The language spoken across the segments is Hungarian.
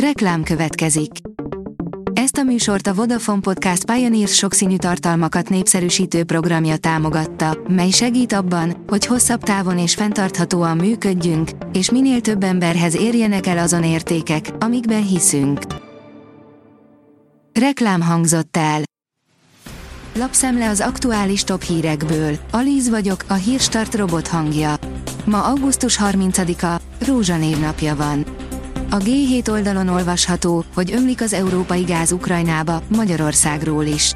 Reklám következik. Ezt a műsort a Vodafone Podcast Pioneers sokszínű tartalmakat népszerűsítő programja támogatta, mely segít abban, hogy hosszabb távon és fenntarthatóan működjünk, és minél több emberhez érjenek el azon értékek, amikben hiszünk. Reklám hangzott el. Lapszemle az aktuális top hírekből. Alíz vagyok, a Hírstart robot hangja. Ma augusztus 30-a, Rózsa névnapja van. A G7 oldalon olvasható, hogy ömlik az európai gáz Ukrajnába, Magyarországról is.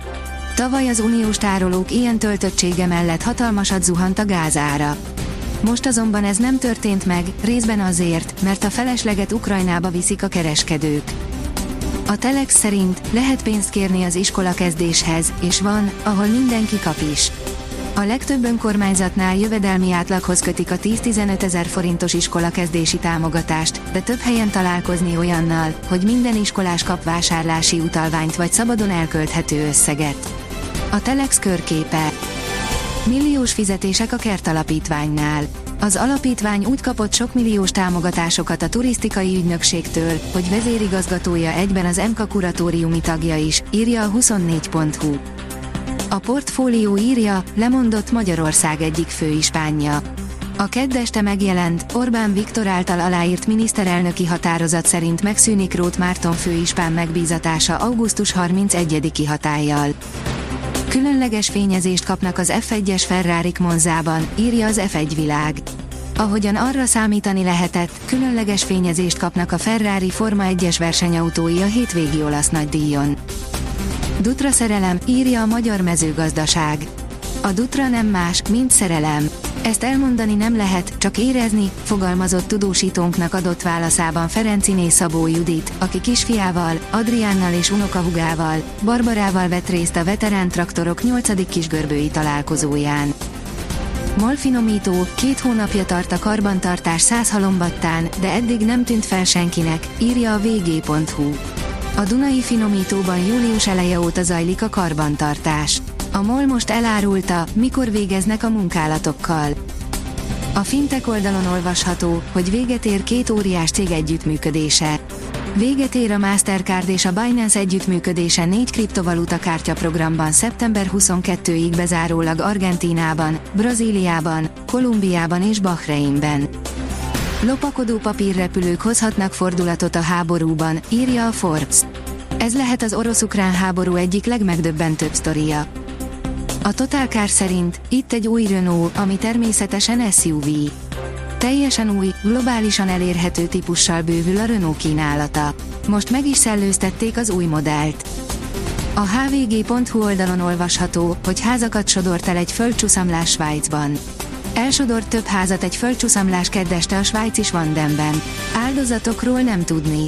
Tavaly az uniós tárolók ilyen töltöttsége mellett hatalmasat zuhant a gázára. Most azonban ez nem történt meg, részben azért, mert a felesleget Ukrajnába viszik a kereskedők. A Telex szerint lehet pénzt kérni az iskolakezdéshez, és van, ahol mindenki kap is. A legtöbb önkormányzatnál jövedelmi átlaghoz kötik a 10-15 ezer forintos iskolakezdési támogatást, de több helyen találkozni olyannal, hogy minden iskolás kap vásárlási utalványt vagy szabadon elkölthető összeget. A Telex körképe. Milliós fizetések a Kert Alapítványnál. Az alapítvány úgy kapott sok milliós támogatásokat a turisztikai ügynökségtől, hogy vezérigazgatója egyben az MK kuratóriumi tagja is, írja a 24.hu. A Portfólió írja, lemondott Magyarország egyik főispánja. A kedd este megjelent, Orbán Viktor által aláírt miniszterelnöki határozat szerint megszűnik Róth Márton főispán megbízatása augusztus 31-i hatállyal. Különleges fényezést kapnak az F1-es Ferrarik Monzában, írja az F1 világ. Ahogyan arra számítani lehetett, különleges fényezést kapnak a Ferrari Forma 1-es versenyautói a hétvégi olasz nagydíjon. Dutra szerelem, írja a Magyar Mezőgazdaság. A Dutra nem más, mint szerelem. Ezt elmondani nem lehet, csak érezni, fogalmazott tudósítónknak adott válaszában Ferenciné Szabó Judit, aki kisfiával, Adriannal és unokahugával, Barbarával vett részt a veterán traktorok 8. kisgörbői találkozóján. MOL finomító, 2 hónapja tart a karbantartás 100 halombattán, de eddig nem tűnt fel senkinek, írja a hvg.hu. A Dunai Finomítóban július eleje óta zajlik a karbantartás. A MOL most elárulta, mikor végeznek a munkálatokkal. A fintech oldalon olvasható, hogy véget ér 2 óriás cég együttműködése. Véget ér a Mastercard és a Binance együttműködése 4 kriptovaluta kártyaprogramban szeptember 22-ig bezárólag Argentínában, Brazíliában, Kolumbiában és Bahreinben. Lopakodó papírrepülők hozhatnak fordulatot a háborúban, írja a Forbes. Ez lehet az orosz-ukrán háború egyik legmegdöbbentőbb sztoria. A Total Car szerint itt egy új Renault, ami természetesen SUV. Teljesen új, globálisan elérhető típussal bővül a Renault kínálata. Most meg is szellőztették az új modellt. A hvg.hu oldalon olvasható, hogy házakat sodort el egy földcsuszamlás Svájcban. Elsodort több házat egy földcsuszamlás kedd este a svájci Vandenben. Áldozatokról nem tudni.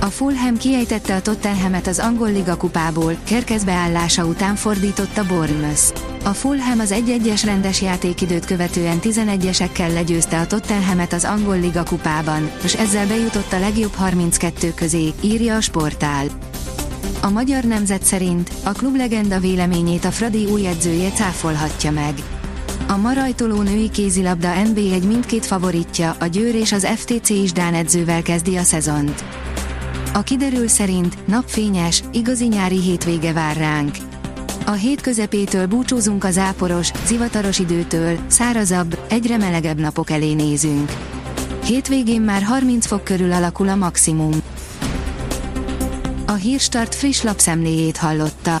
A Fulham kiejtette a Tottenhamet az Angol Liga kupából, Kerkez beállása után fordította Bournemouth. A Fulham az 1-1-es rendes játékidőt követően 11-esekkel legyőzte a Tottenhamet az Angol Liga kupában, és ezzel bejutott a legjobb 32 közé, írja a sportál. A Magyar Nemzet szerint a klublegenda véleményét a Fradi új edzője cáfolhatja meg. A ma rajtoló női kézilabda NB1 mindkét favoritja, a Győr és az FTC is dán edzővel kezdi a szezont. A kiderül szerint napfényes, igazi nyári hétvége vár ránk. A hét közepétől búcsúzunk a záporos, zivataros időtől, szárazabb, egyre melegebb napok elé nézünk. Hétvégén már 30 fok körül alakul a maximum. A Hírstart friss lapszemléjét hallotta.